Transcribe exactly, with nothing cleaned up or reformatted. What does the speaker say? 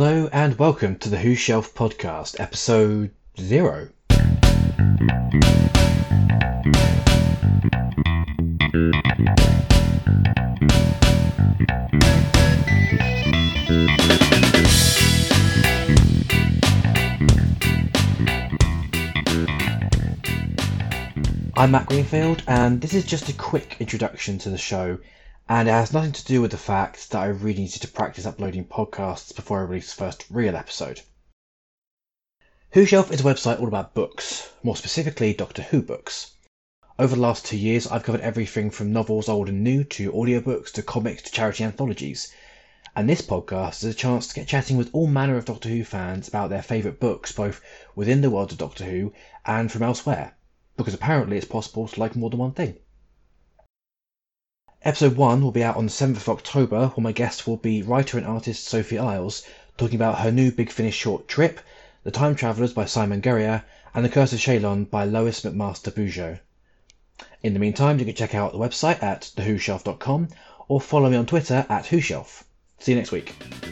Hello and welcome to the Who Shelf podcast, episode zero. I'm Matt Greenfield, and this is just a quick introduction to the show, and it has nothing to do with the fact that I really needed to practice uploading podcasts before I release the first real episode. Who Shelf is a website all about books, more specifically Doctor Who books. Over the last two years, I've covered everything from novels old and new to audiobooks to comics to charity anthologies, and this podcast is a chance to get chatting with all manner of Doctor Who fans about their favourite books, both within the world of Doctor Who and from elsewhere, because apparently it's possible to like more than one thing. Episode one will be out on the seventh of October, where my guest will be writer and artist Sophie Isles, talking about her new Big Finish short Trip, The Time Travellers by Simon Gurrier, and The Curse of Shailon by Lois McMaster Bujold. In the meantime, you can check out the website at the who shelf dot com or follow me on Twitter at who shelf. See you next week.